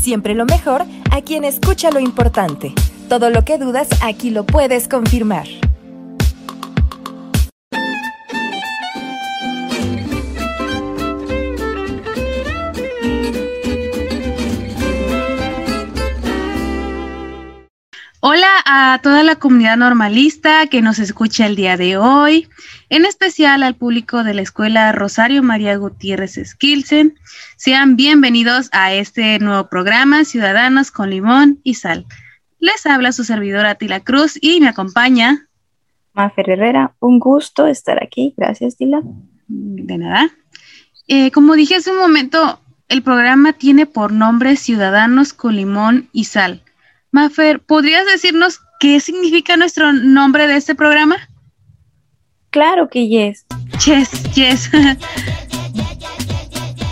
Siempre lo mejor a quien escucha lo importante. Todo lo que dudas, aquí lo puedes confirmar. Hola a toda la comunidad normalista que nos escucha el día de hoy, en especial al público de la Escuela Rosario María Gutiérrez Skilsen. Sean bienvenidos a este nuevo programa, Ciudadanos con Limón y Sal. Les habla su servidora Tila Cruz y me acompaña Mafer Herrera. Un gusto estar aquí. Gracias, Tila. De nada. Como dije hace un momento, el programa tiene por nombre Ciudadanos con Limón y Sal. Mafer, ¿podrías decirnos qué significa nuestro nombre de este programa? Claro que yes. Yes.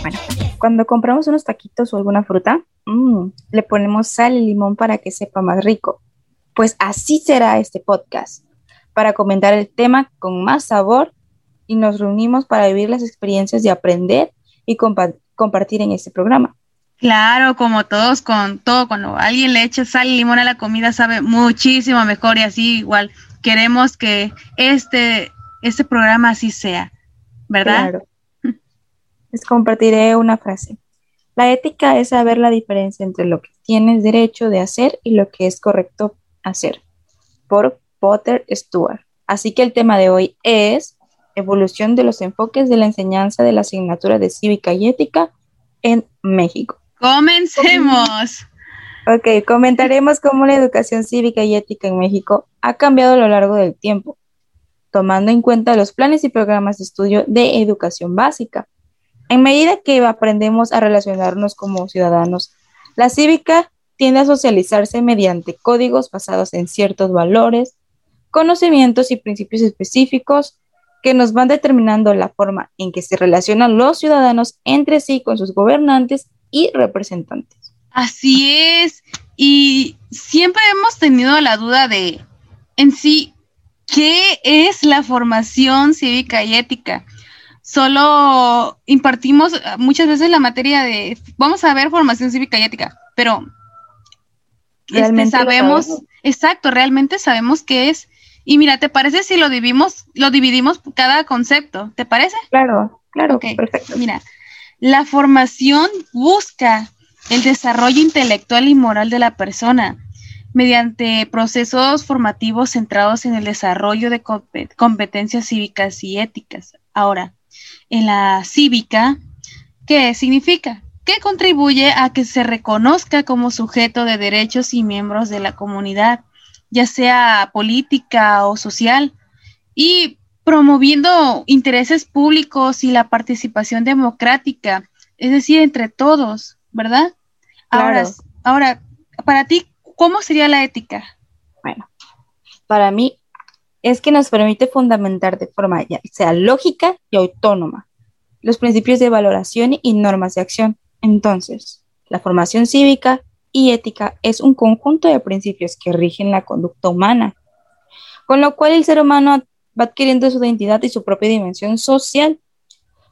Bueno, cuando compramos unos taquitos o alguna fruta, le ponemos sal y limón para que sepa más rico. Pues así será este podcast, para comentar el tema con más sabor, y nos reunimos para vivir las experiencias de aprender y compartir en este programa. Claro, como todos, con todo, cuando alguien le echa sal y limón a la comida sabe muchísimo mejor, y así igual queremos que este programa así sea, ¿verdad? Claro. Les compartiré una frase. La ética es saber la diferencia entre lo que tienes derecho de hacer y lo que es correcto hacer, por Potter Stewart. Así que el tema de hoy es evolución de los enfoques de la enseñanza de la asignatura de Cívica y Ética en México. ¡Comencemos! Ok, comentaremos cómo la educación cívica y ética en México ha cambiado a lo largo del tiempo, tomando en cuenta los planes y programas de estudio de educación básica. En medida que aprendemos a relacionarnos como ciudadanos, la cívica tiende a socializarse mediante códigos basados en ciertos valores, conocimientos y principios específicos que nos van determinando la forma en que se relacionan los ciudadanos entre sí, con sus gobernantes y representantes. Así es, y siempre hemos tenido la duda de, en sí, ¿qué es la formación cívica y ética? Solo impartimos muchas veces la materia de, vamos a ver formación cívica y ética, pero realmente sabemos qué es. Y mira, ¿te parece si lo dividimos cada concepto? ¿Te parece? Claro, okay. Perfecto. Mira, la formación busca el desarrollo intelectual y moral de la persona mediante procesos formativos centrados en el desarrollo de competencias cívicas y éticas. Ahora, en la cívica, ¿qué significa? Que contribuye a que se reconozca como sujeto de derechos y miembros de la comunidad, ya sea política o social, y promoviendo intereses públicos y la participación democrática, es decir, entre todos, ¿verdad? Claro. Ahora, para ti, ¿cómo sería la ética? Bueno, para mí es que nos permite fundamentar de forma ya sea lógica y autónoma los principios de valoración y normas de acción. Entonces, la formación cívica y ética es un conjunto de principios que rigen la conducta humana, con lo cual el ser humano va adquiriendo su identidad y su propia dimensión social.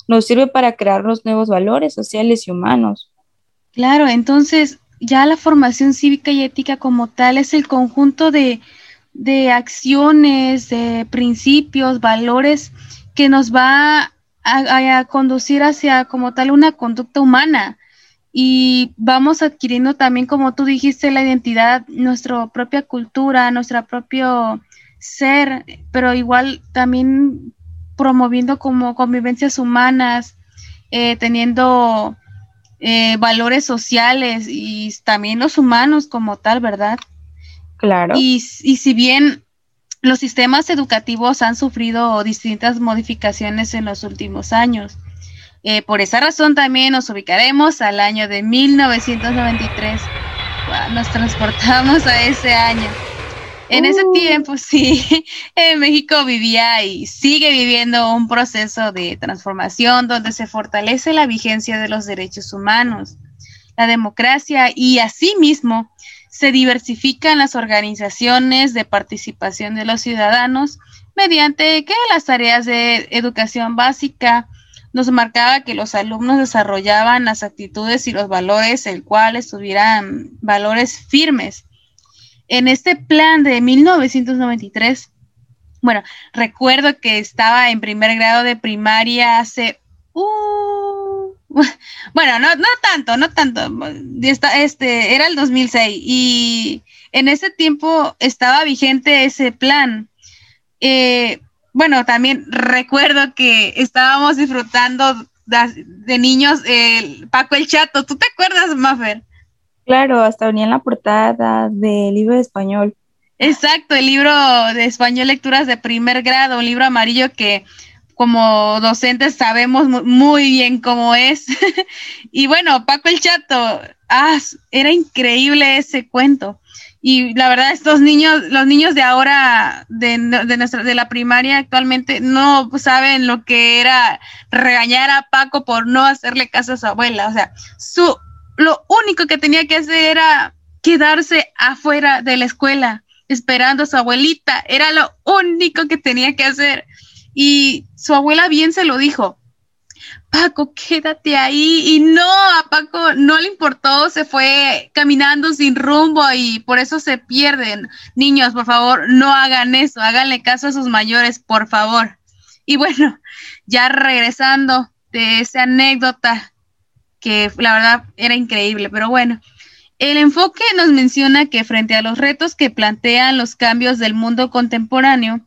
Nos sirve para crear los nuevos valores sociales y humanos. Claro, entonces ya la formación cívica y ética como tal es el conjunto de acciones, de principios, valores que nos va a conducir hacia como tal una conducta humana. Y vamos adquiriendo también, como tú dijiste, la identidad, nuestra propia cultura, nuestro propio ser, pero igual también promoviendo como convivencias humanas, teniendo valores sociales y también los humanos como tal, ¿verdad? Claro. Y si bien los sistemas educativos han sufrido distintas modificaciones en los últimos años, por esa razón también nos ubicaremos al año de 1993. Wow, nos transportamos a ese año. En ese tiempo, sí, México vivía y sigue viviendo un proceso de transformación donde se fortalece la vigencia de los derechos humanos, la democracia, y asimismo se diversifican las organizaciones de participación de los ciudadanos mediante que las tareas de educación básica nos marcaba que los alumnos desarrollaban las actitudes y los valores, el cual estuvieran valores firmes. En este plan de 1993, recuerdo que estaba en primer grado de primaria hace... No tanto. Era el 2006 y en ese tiempo estaba vigente ese plan. También recuerdo que estábamos disfrutando de niños Paco el Chato. ¿Tú te acuerdas, Mafer? Claro, hasta venía en la portada del libro de español. Exacto, el libro de español, lecturas de primer grado, un libro amarillo que como docentes sabemos muy bien cómo es. Y Paco el Chato, era increíble ese cuento. Y la verdad, los niños de ahora, de la primaria actualmente, no saben lo que era regañar a Paco por no hacerle caso a su abuela. O sea, lo único que tenía que hacer era quedarse afuera de la escuela, esperando a su abuelita. Era lo único que tenía que hacer. Y su abuela bien se lo dijo: Paco, quédate ahí. Y no, a Paco no le importó, se fue caminando sin rumbo y por eso se pierden. Niños, por favor, no hagan eso, háganle caso a sus mayores, por favor. Y ya regresando de esa anécdota, que la verdad era increíble, pero el enfoque nos menciona que frente a los retos que plantean los cambios del mundo contemporáneo,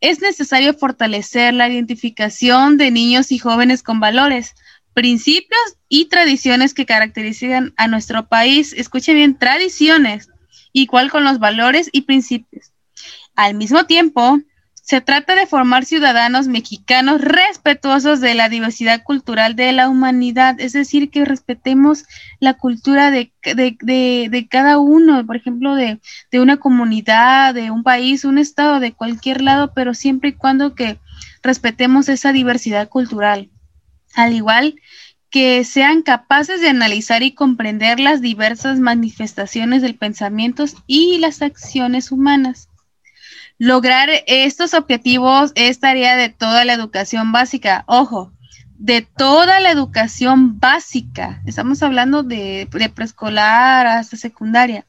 es necesario fortalecer la identificación de niños y jóvenes con valores, principios y tradiciones que caracterizan a nuestro país. Escuchen bien, tradiciones, igual con los valores y principios. Al mismo tiempo, se trata de formar ciudadanos mexicanos respetuosos de la diversidad cultural de la humanidad, es decir, que respetemos la cultura de cada uno, por ejemplo, de una comunidad, de un país, un estado, de cualquier lado, pero siempre y cuando que respetemos esa diversidad cultural. Al igual que sean capaces de analizar y comprender las diversas manifestaciones del pensamiento y las acciones humanas. Lograr estos objetivos es tarea de toda la educación básica. Ojo, de toda la educación básica. Estamos hablando de preescolar hasta secundaria.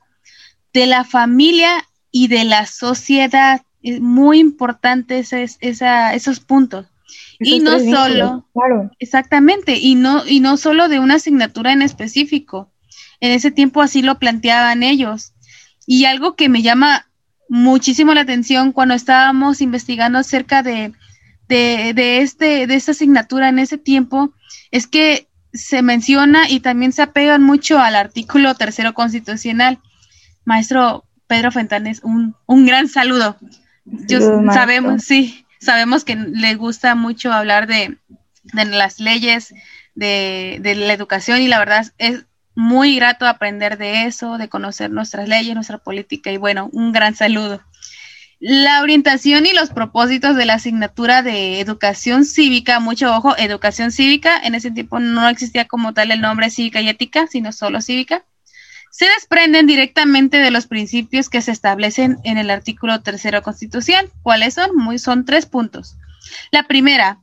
De la familia y de la sociedad. Es muy importante esos puntos. Y no solo, claro. Exactamente, y no solo de una asignatura en específico. En ese tiempo así lo planteaban ellos. Y algo que me llama muchísimo la atención cuando estábamos investigando acerca de esta asignatura en ese tiempo, es que se menciona y también se apegan mucho al artículo 3º constitucional. Maestro Pedro Fentanes, un gran saludo. Sabemos que le gusta mucho hablar de las leyes de la educación y la verdad es muy grato aprender de eso, de conocer nuestras leyes, nuestra política y un gran saludo. La orientación y los propósitos de la asignatura de educación cívica, mucho ojo, educación cívica, en ese tiempo no existía como tal el nombre cívica y ética, sino solo cívica, se desprenden directamente de los principios que se establecen en el artículo 3º constitucional. ¿Cuáles son? Son 3 puntos. La primera,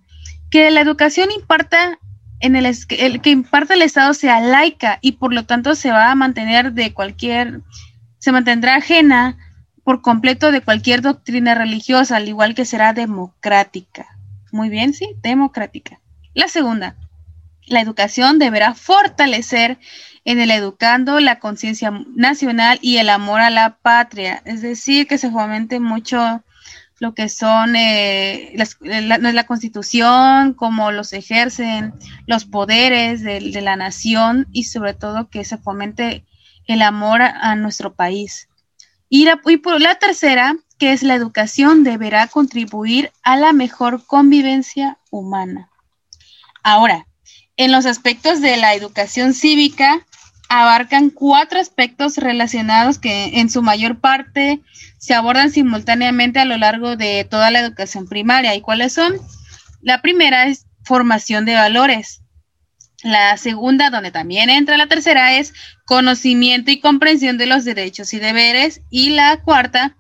que la educación imparta que imparte el Estado sea laica y por lo tanto se mantendrá ajena por completo de cualquier doctrina religiosa, al igual que será democrática. Muy bien, sí, democrática. La segunda, la educación deberá fortalecer en el educando la conciencia nacional y el amor a la patria, es decir, que se fomente mucho lo que son la Constitución, cómo los ejercen, los poderes de la nación y sobre todo que se fomente el amor a nuestro país. Y por la tercera, que es la educación, deberá contribuir a la mejor convivencia humana. Ahora, en los aspectos de la educación cívica, abarcan 4 aspectos relacionados que en su mayor parte se abordan simultáneamente a lo largo de toda la educación primaria. ¿Y cuáles son? La primera es formación de valores. La segunda, donde también entra la tercera, es conocimiento y comprensión de los derechos y deberes. Y la cuarta,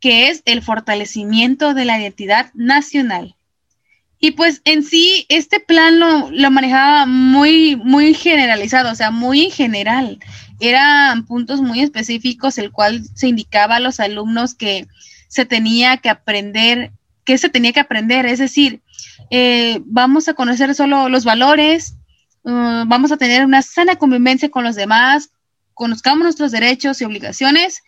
que es el fortalecimiento de la identidad nacional. Y pues en sí, este plan lo manejaba muy, muy generalizado, o sea, muy en general. Eran puntos muy específicos, el cual se indicaba a los alumnos que se tenía que aprender, es decir, vamos a conocer solo los valores, vamos a tener una sana convivencia con los demás, conozcamos nuestros derechos y obligaciones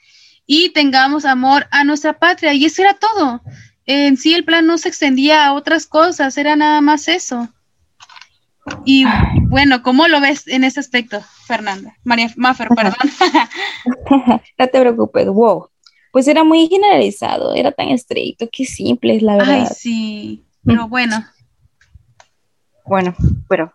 y tengamos amor a nuestra patria. Y eso era todo. En sí el plan no se extendía a otras cosas, era nada más eso. Y bueno, ¿cómo lo ves en ese aspecto, Fernanda? Mafer, perdón. No te preocupes, wow. Pues era muy generalizado, era tan estricto, qué simple es la verdad. Ay, sí, pero bueno. Bueno, pero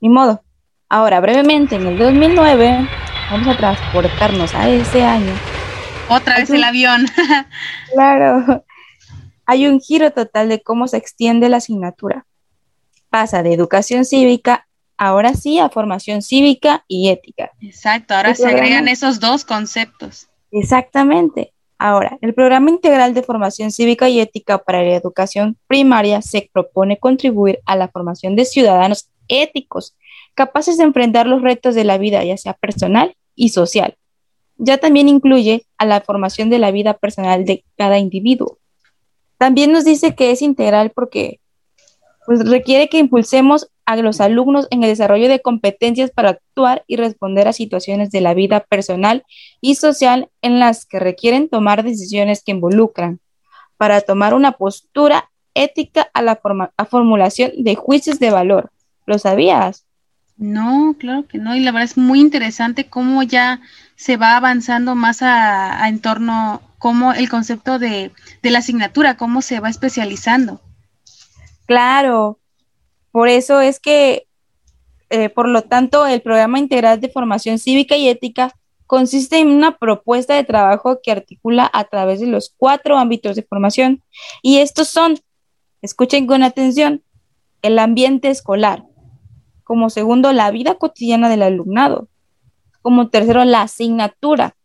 ni modo. Ahora, brevemente, en el 2009 vamos a transportarnos a ese año. Otra vez el avión. Claro. Hay un giro total de cómo se extiende la asignatura. Pasa de educación cívica, ahora sí, a formación cívica y ética. Exacto, ahora se agregan esos dos conceptos. Exactamente. Ahora, el programa integral de formación cívica y ética para la educación primaria se propone contribuir a la formación de ciudadanos éticos, capaces de enfrentar los retos de la vida, ya sea personal y social. Ya también incluye a la formación de la vida personal de cada individuo. También nos dice que es integral porque pues, requiere que impulsemos a los alumnos en el desarrollo de competencias para actuar y responder a situaciones de la vida personal y social en las que requieren tomar decisiones que involucran, para tomar una postura ética a la formulación de juicios de valor. ¿Lo sabías? No, claro que no, y la verdad es muy interesante cómo ya se va avanzando más a en torno, cómo el concepto de la asignatura, cómo se va especializando. Claro, por eso es que, por lo tanto, el programa integral de formación cívica y ética consiste en una propuesta de trabajo que articula a través de los 4 ámbitos de formación, y estos son, escuchen con atención, el ambiente escolar. Como segundo, la vida cotidiana del alumnado. Como tercero, la asignatura.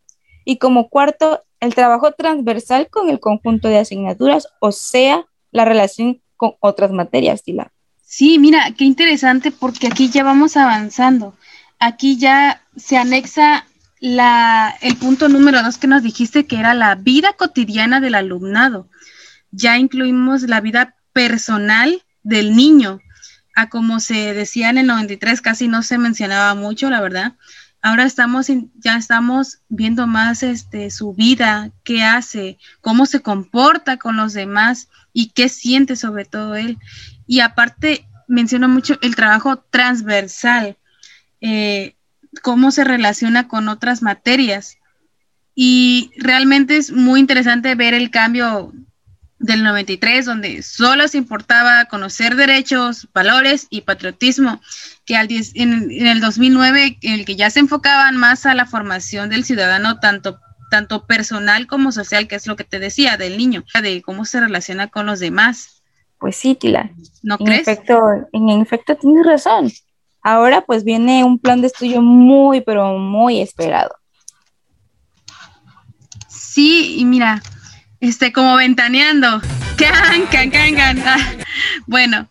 Y como cuarto, el trabajo transversal con el conjunto de asignaturas, o sea, la relación con otras materias, Tila. Sí, mira, qué interesante, porque aquí ya vamos avanzando. Aquí ya se anexa el punto número 2 que nos dijiste, que era la vida cotidiana del alumnado. Ya incluimos la vida personal del niño. A como se decía en el 93, casi no se mencionaba mucho, la verdad. Ahora ya estamos viendo más su vida, qué hace, cómo se comporta con los demás y qué siente sobre todo él. Y aparte menciona mucho el trabajo transversal, cómo se relaciona con otras materias. Y realmente es muy interesante ver el cambio del 93, donde solo se importaba conocer derechos, valores y patriotismo, que en el 2009, en el que ya se enfocaban más a la formación del ciudadano, tanto personal como social, que es lo que te decía, del niño, de cómo se relaciona con los demás. Pues sí, Tila. ¿No crees? En efecto, tienes razón. Ahora pues viene un plan de estudio muy, pero muy esperado. Sí, y mira... como ventaneando. ¡Can! Bueno.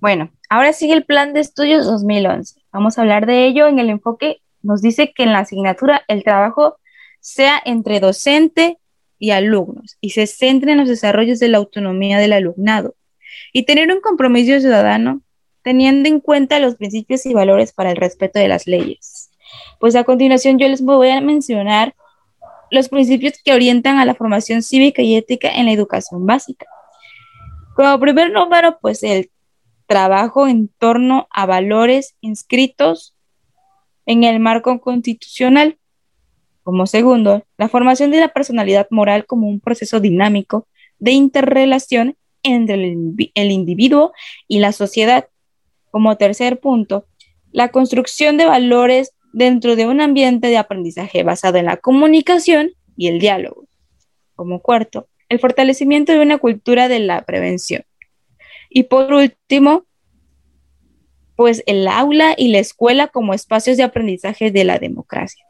Bueno, ahora sigue el plan de estudios 2011. Vamos a hablar de ello en el enfoque. Nos dice que en la asignatura el trabajo sea entre docente y alumnos y se centre en los desarrollos de la autonomía del alumnado y tener un compromiso ciudadano teniendo en cuenta los principios y valores para el respeto de las leyes. Pues a continuación yo les voy a mencionar los principios que orientan a la formación cívica y ética en la educación básica. Como primer número, pues el trabajo en torno a valores inscritos en el marco constitucional. Como segundo, la formación de la personalidad moral como un proceso dinámico de interrelación entre el individuo y la sociedad. Como tercer punto, la construcción de valores dentro de un ambiente de aprendizaje basado en la comunicación y el diálogo. Como cuarto, el fortalecimiento de una cultura de la prevención. Y por último, pues el aula y la escuela como espacios de aprendizaje de la democracia.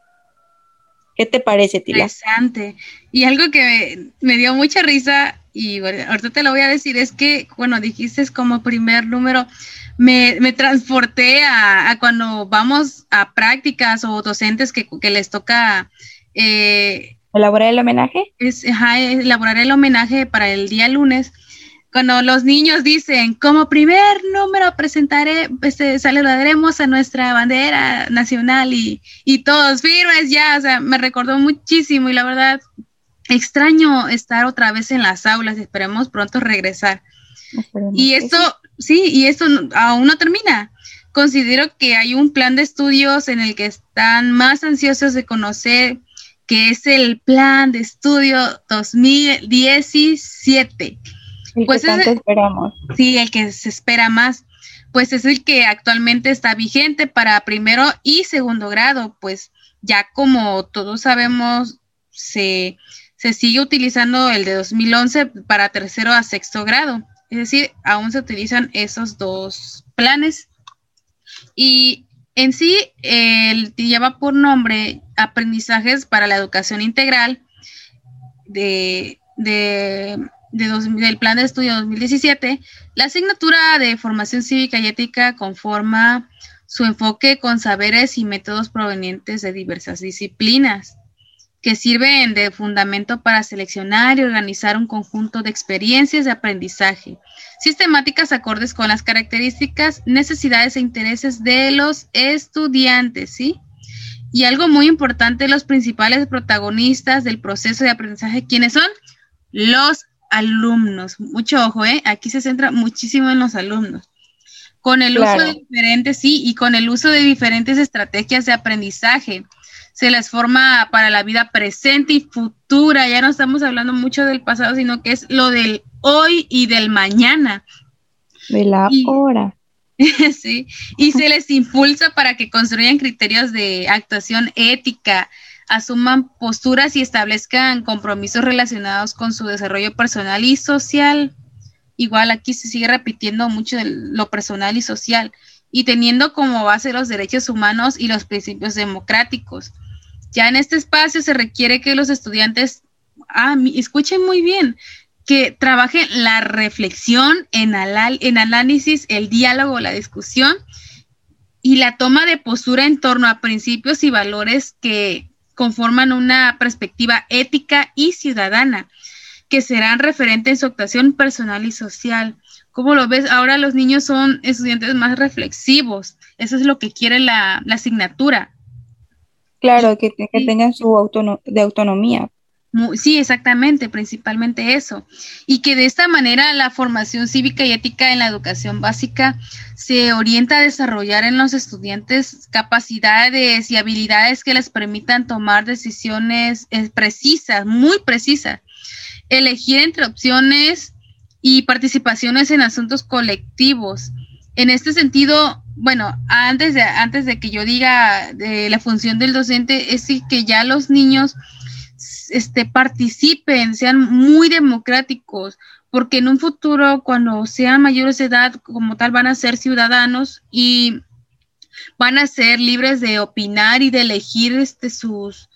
¿Qué te parece, Tila? Interesante. Y algo que me dio mucha risa y bueno, ahorita te lo voy a decir, es que, bueno, dijiste como primer número, me transporté a cuando vamos a prácticas o docentes que les toca... ¿elaborar el homenaje? Elaborar el homenaje para el día lunes. Cuando los niños dicen, como primer número presentaré, saludaremos a nuestra bandera nacional y todos firmes ya, o sea, me recordó muchísimo y la verdad, extraño estar otra vez en las aulas, esperemos pronto regresar. Esperemos. Y esto, sí, y esto aún no termina. Considero que hay un plan de estudios en el que están más ansiosos de conocer, que es el plan de estudio 2017. Pues el que tanto esperamos. Sí, el que se espera más, pues es el que actualmente está vigente para primero y segundo grado, pues ya como todos sabemos, se sigue utilizando el de 2011 para tercero a sexto grado, es decir, aún se utilizan esos dos planes. Y en sí, él lleva por nombre Aprendizajes para la Educación Integral del Plan de Estudio 2017, la asignatura de Formación Cívica y Ética conforma su enfoque con saberes y métodos provenientes de diversas disciplinas que sirven de fundamento para seleccionar y organizar un conjunto de experiencias de aprendizaje sistemáticas acordes con las características, necesidades e intereses de los estudiantes, ¿sí? Y algo muy importante, los principales protagonistas del proceso de aprendizaje, ¿quiénes son? Los alumnos. Mucho ojo, aquí se centra muchísimo en los alumnos. Con el claro. uso de diferentes, sí, y con el uso de diferentes estrategias de aprendizaje, se les forma para la vida presente y futura. Ya no estamos hablando mucho del pasado, sino que es lo del hoy y del mañana. De la hora. Sí, y se les impulsa para que construyan criterios de actuación ética, asuman posturas y establezcan compromisos relacionados con su desarrollo personal y social. Igual aquí se sigue repitiendo mucho lo personal y social, y teniendo como base los derechos humanos y los principios democráticos. Ya en este espacio se requiere que los estudiantes, escuchen muy bien, que trabajen la reflexión, en análisis, el diálogo, la discusión y la toma de postura en torno a principios y valores que conforman una perspectiva ética y ciudadana, que serán referentes en su actuación personal y social. ¿Cómo lo ves? Ahora los niños son estudiantes más reflexivos, eso es lo que quiere la asignatura. Claro, que tengan su autonomía. Sí, exactamente, principalmente eso. Y que de esta manera la formación cívica y ética en la educación básica se orienta a desarrollar en los estudiantes capacidades y habilidades que les permitan tomar decisiones precisas, muy precisas, elegir entre opciones y participaciones en asuntos colectivos. En este sentido, bueno, antes de que yo diga de la función del docente, es que ya los niños participen, sean muy democráticos, porque en un futuro, cuando sean mayores de edad, como tal, van a ser ciudadanos y van a ser libres de opinar y de elegir sus,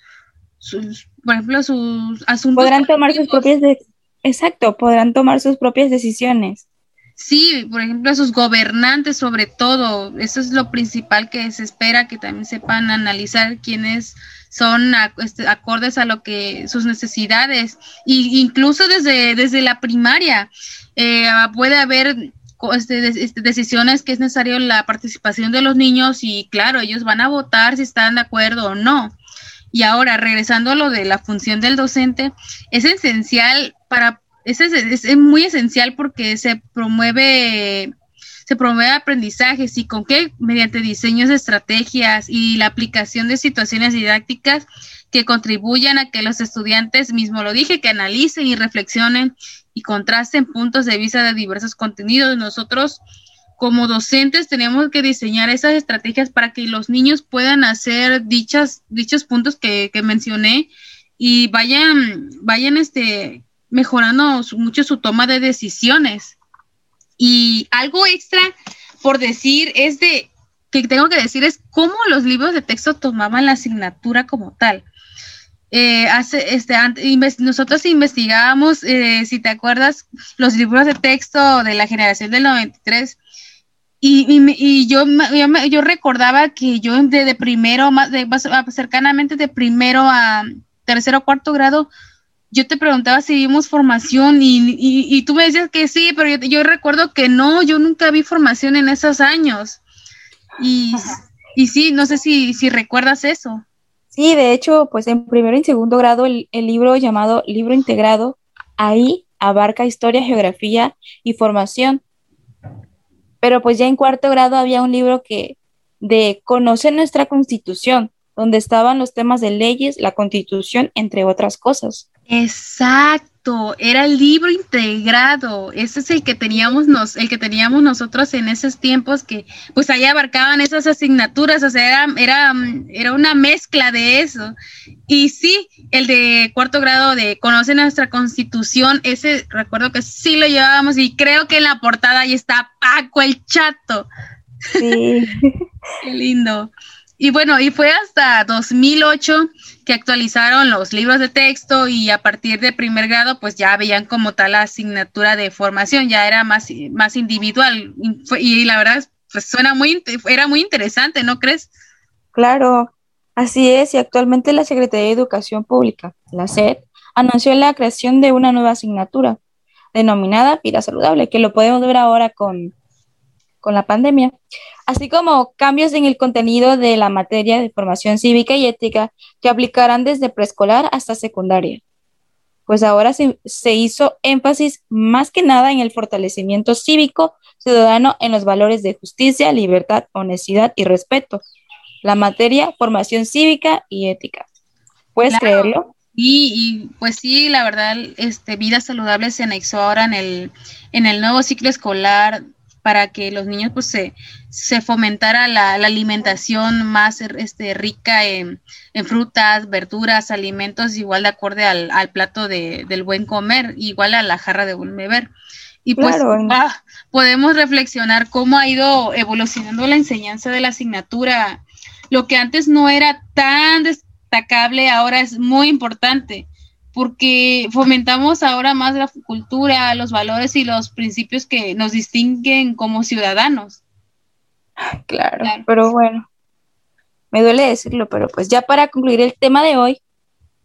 por ejemplo, sus asuntos. Podrán tomar sus propias decisiones. Sí, por ejemplo, sus gobernantes sobre todo, eso es lo principal que se espera, que también sepan analizar quiénes son acordes a lo que sus necesidades, y incluso desde la primaria puede haber decisiones que es necesario la participación de los niños, y claro, ellos van a votar si están de acuerdo o no. Y ahora, regresando a lo de la función del docente, es muy esencial porque se promueve aprendizajes. ¿Y con qué? Mediante diseños de estrategias y la aplicación de situaciones didácticas que contribuyan a que los estudiantes, mismo lo dije, que analicen y reflexionen y contrasten puntos de vista de diversos contenidos. Nosotros como docentes tenemos que diseñar esas estrategias para que los niños puedan hacer dichos puntos que mencioné y vayan mejorando mucho su toma de decisiones. Y algo extra por decir es cómo los libros de texto tomaban la asignatura como tal. Nosotros investigábamos, si te acuerdas, los libros de texto de la generación del 93, y yo recordaba que yo de primero, más cercanamente de primero a tercero o cuarto grado, yo te preguntaba si vimos formación y tú me decías que sí, pero yo recuerdo que no, yo nunca vi formación en esos años. Y sí, no sé si recuerdas eso. Sí, de hecho, pues en primero y segundo grado el libro llamado Libro Integrado, ahí abarca historia, geografía y formación. Pero pues ya en cuarto grado había un libro que de Conoce nuestra Constitución, donde estaban los temas de leyes, la Constitución, entre otras cosas. Exacto, era el libro integrado, ese es el que teníamos nosotros en esos tiempos, que pues ahí abarcaban esas asignaturas, o sea, era una mezcla de eso. Y sí, el de cuarto grado de Conoce nuestra Constitución, ese recuerdo que sí lo llevábamos, y creo que en la portada ahí está Paco el Chato. Sí. Qué lindo. Y bueno, y fue hasta 2008 que actualizaron los libros de texto, y a partir de primer grado pues ya veían como tal la asignatura de formación, ya era más individual, y la verdad pues era muy interesante, ¿no crees? Claro, así es, y actualmente la Secretaría de Educación Pública, la SED, anunció la creación de una nueva asignatura denominada Vida Saludable, que lo podemos ver ahora con la pandemia, así como cambios en el contenido de la materia de formación cívica y ética que aplicarán desde preescolar hasta secundaria. Pues ahora se hizo énfasis más que nada en el fortalecimiento cívico ciudadano, en los valores de justicia, libertad, honestidad y respeto. La materia formación cívica y ética. ¿Puedes creerlo? Y pues sí, la verdad, Vida Saludable se anexó ahora en el nuevo ciclo escolar, para que los niños pues se fomentara la alimentación más rica en frutas, verduras, alimentos, igual de acorde al plato del buen comer, igual a la jarra de buen beber. Y pues claro, podemos reflexionar cómo ha ido evolucionando la enseñanza de la asignatura. Lo que antes no era tan destacable ahora es muy importante, porque fomentamos ahora más la cultura, los valores y los principios que nos distinguen como ciudadanos. Claro, pero bueno, me duele decirlo, pero pues ya para concluir el tema de hoy,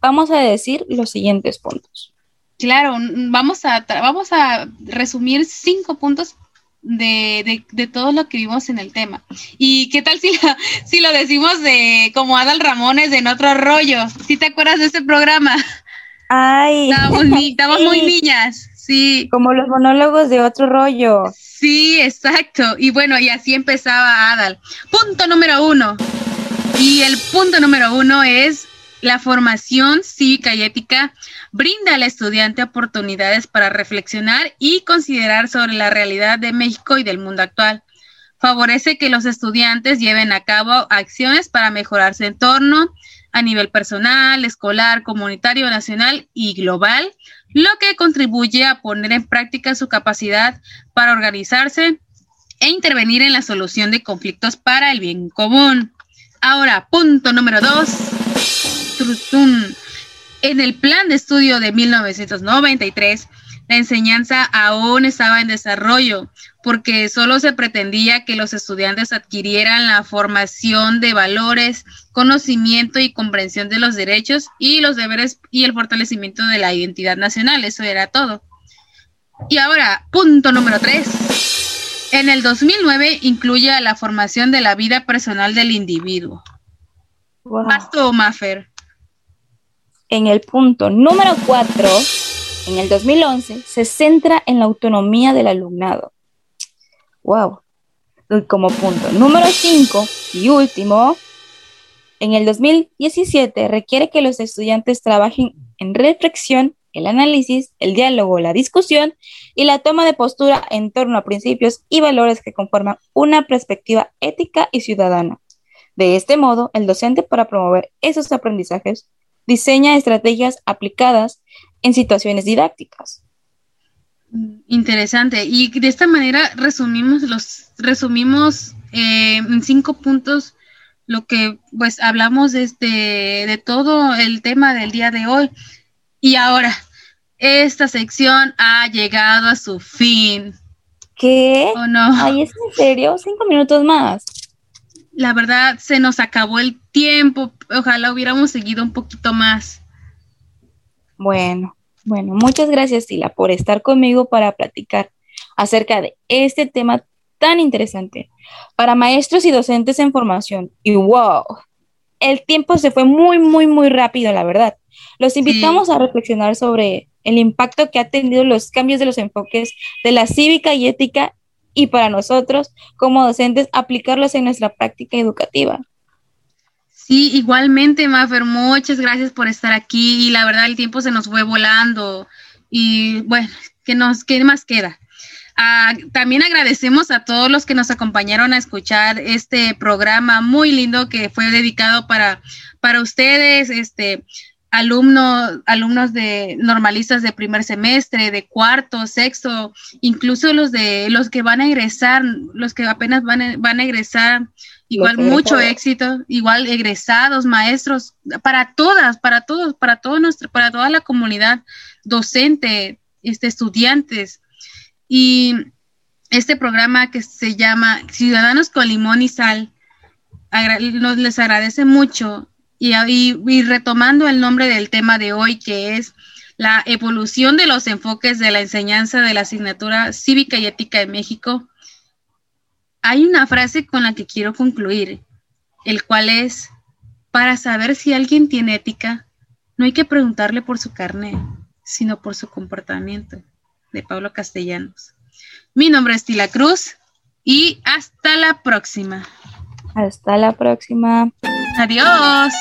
vamos a decir los siguientes puntos. Claro, vamos a resumir 5 puntos de todo lo que vimos en el tema. ¿Y qué tal si lo decimos como Adal Ramones en Otro Rollo? ¿Sí te acuerdas de ese programa? Ay, estamos muy niñas, sí. Como los monólogos de Otro Rollo. Sí, exacto. Y bueno, y así empezaba Adal. Punto número 1. Y el punto número 1 es: la formación cívica y ética brinda al estudiante oportunidades para reflexionar y considerar sobre la realidad de México y del mundo actual. Favorece que los estudiantes lleven a cabo acciones para mejorar su entorno a nivel personal, escolar, comunitario, nacional y global, lo que contribuye a poner en práctica su capacidad para organizarse e intervenir en la solución de conflictos para el bien común. Ahora, punto número 2. En el plan de estudio de 1993, la enseñanza aún estaba en desarrollo, porque solo se pretendía que los estudiantes adquirieran la formación de valores, conocimiento y comprensión de los derechos y los deberes y el fortalecimiento de la identidad nacional. Eso era todo. Y ahora, punto número 3. En el 2009 incluye a la formación de la vida personal del individuo. Wow. Basto, Mafer. En el punto número 4... En el 2011 se centra en la autonomía del alumnado. ¡Wow! Como punto número 5 y último, en el 2017 requiere que los estudiantes trabajen en reflexión, el análisis, el diálogo, la discusión y la toma de postura en torno a principios y valores que conforman una perspectiva ética y ciudadana. De este modo, el docente, para promover esos aprendizajes, diseña estrategias aplicadas en situaciones didácticas. Interesante. Y de esta manera resumimos en 5 puntos lo que pues hablamos de todo el tema del día de hoy. Y ahora, esta sección ha llegado a su fin. ¿Qué? ¿O no? Ay, ¿es en serio? 5 minutos más. La verdad, se nos acabó el tiempo. Ojalá hubiéramos seguido un poquito más. Bueno, muchas gracias, Tila, por estar conmigo para platicar acerca de este tema tan interesante para maestros y docentes en formación. Y wow, el tiempo se fue muy, muy, muy rápido, la verdad. Los invitamos a reflexionar sobre el impacto que ha tenido los cambios de los enfoques de la cívica y ética y para nosotros como docentes aplicarlos en nuestra práctica educativa. Sí, igualmente, Mafer, muchas gracias por estar aquí y la verdad el tiempo se nos fue volando y bueno, ¿qué más queda? También agradecemos a todos los que nos acompañaron a escuchar este programa muy lindo que fue dedicado para ustedes, alumnos de normalistas de primer semestre, de cuarto, sexto, incluso los que van a egresar, los que apenas van a egresar, igual mucho éxito, igual egresados, maestros, para toda la comunidad docente, estudiantes. Y este programa que se llama Ciudadanos con Limón y Sal les agradece mucho. Y retomando el nombre del tema de hoy, que es la evolución de los enfoques de la enseñanza de la asignatura cívica y ética en México, hay una frase con la que quiero concluir, el cual es: para saber si alguien tiene ética, no hay que preguntarle por su carné, sino por su comportamiento, de Pablo Castellanos. Mi nombre es Tila Cruz y hasta la próxima. Hasta la próxima. Adiós.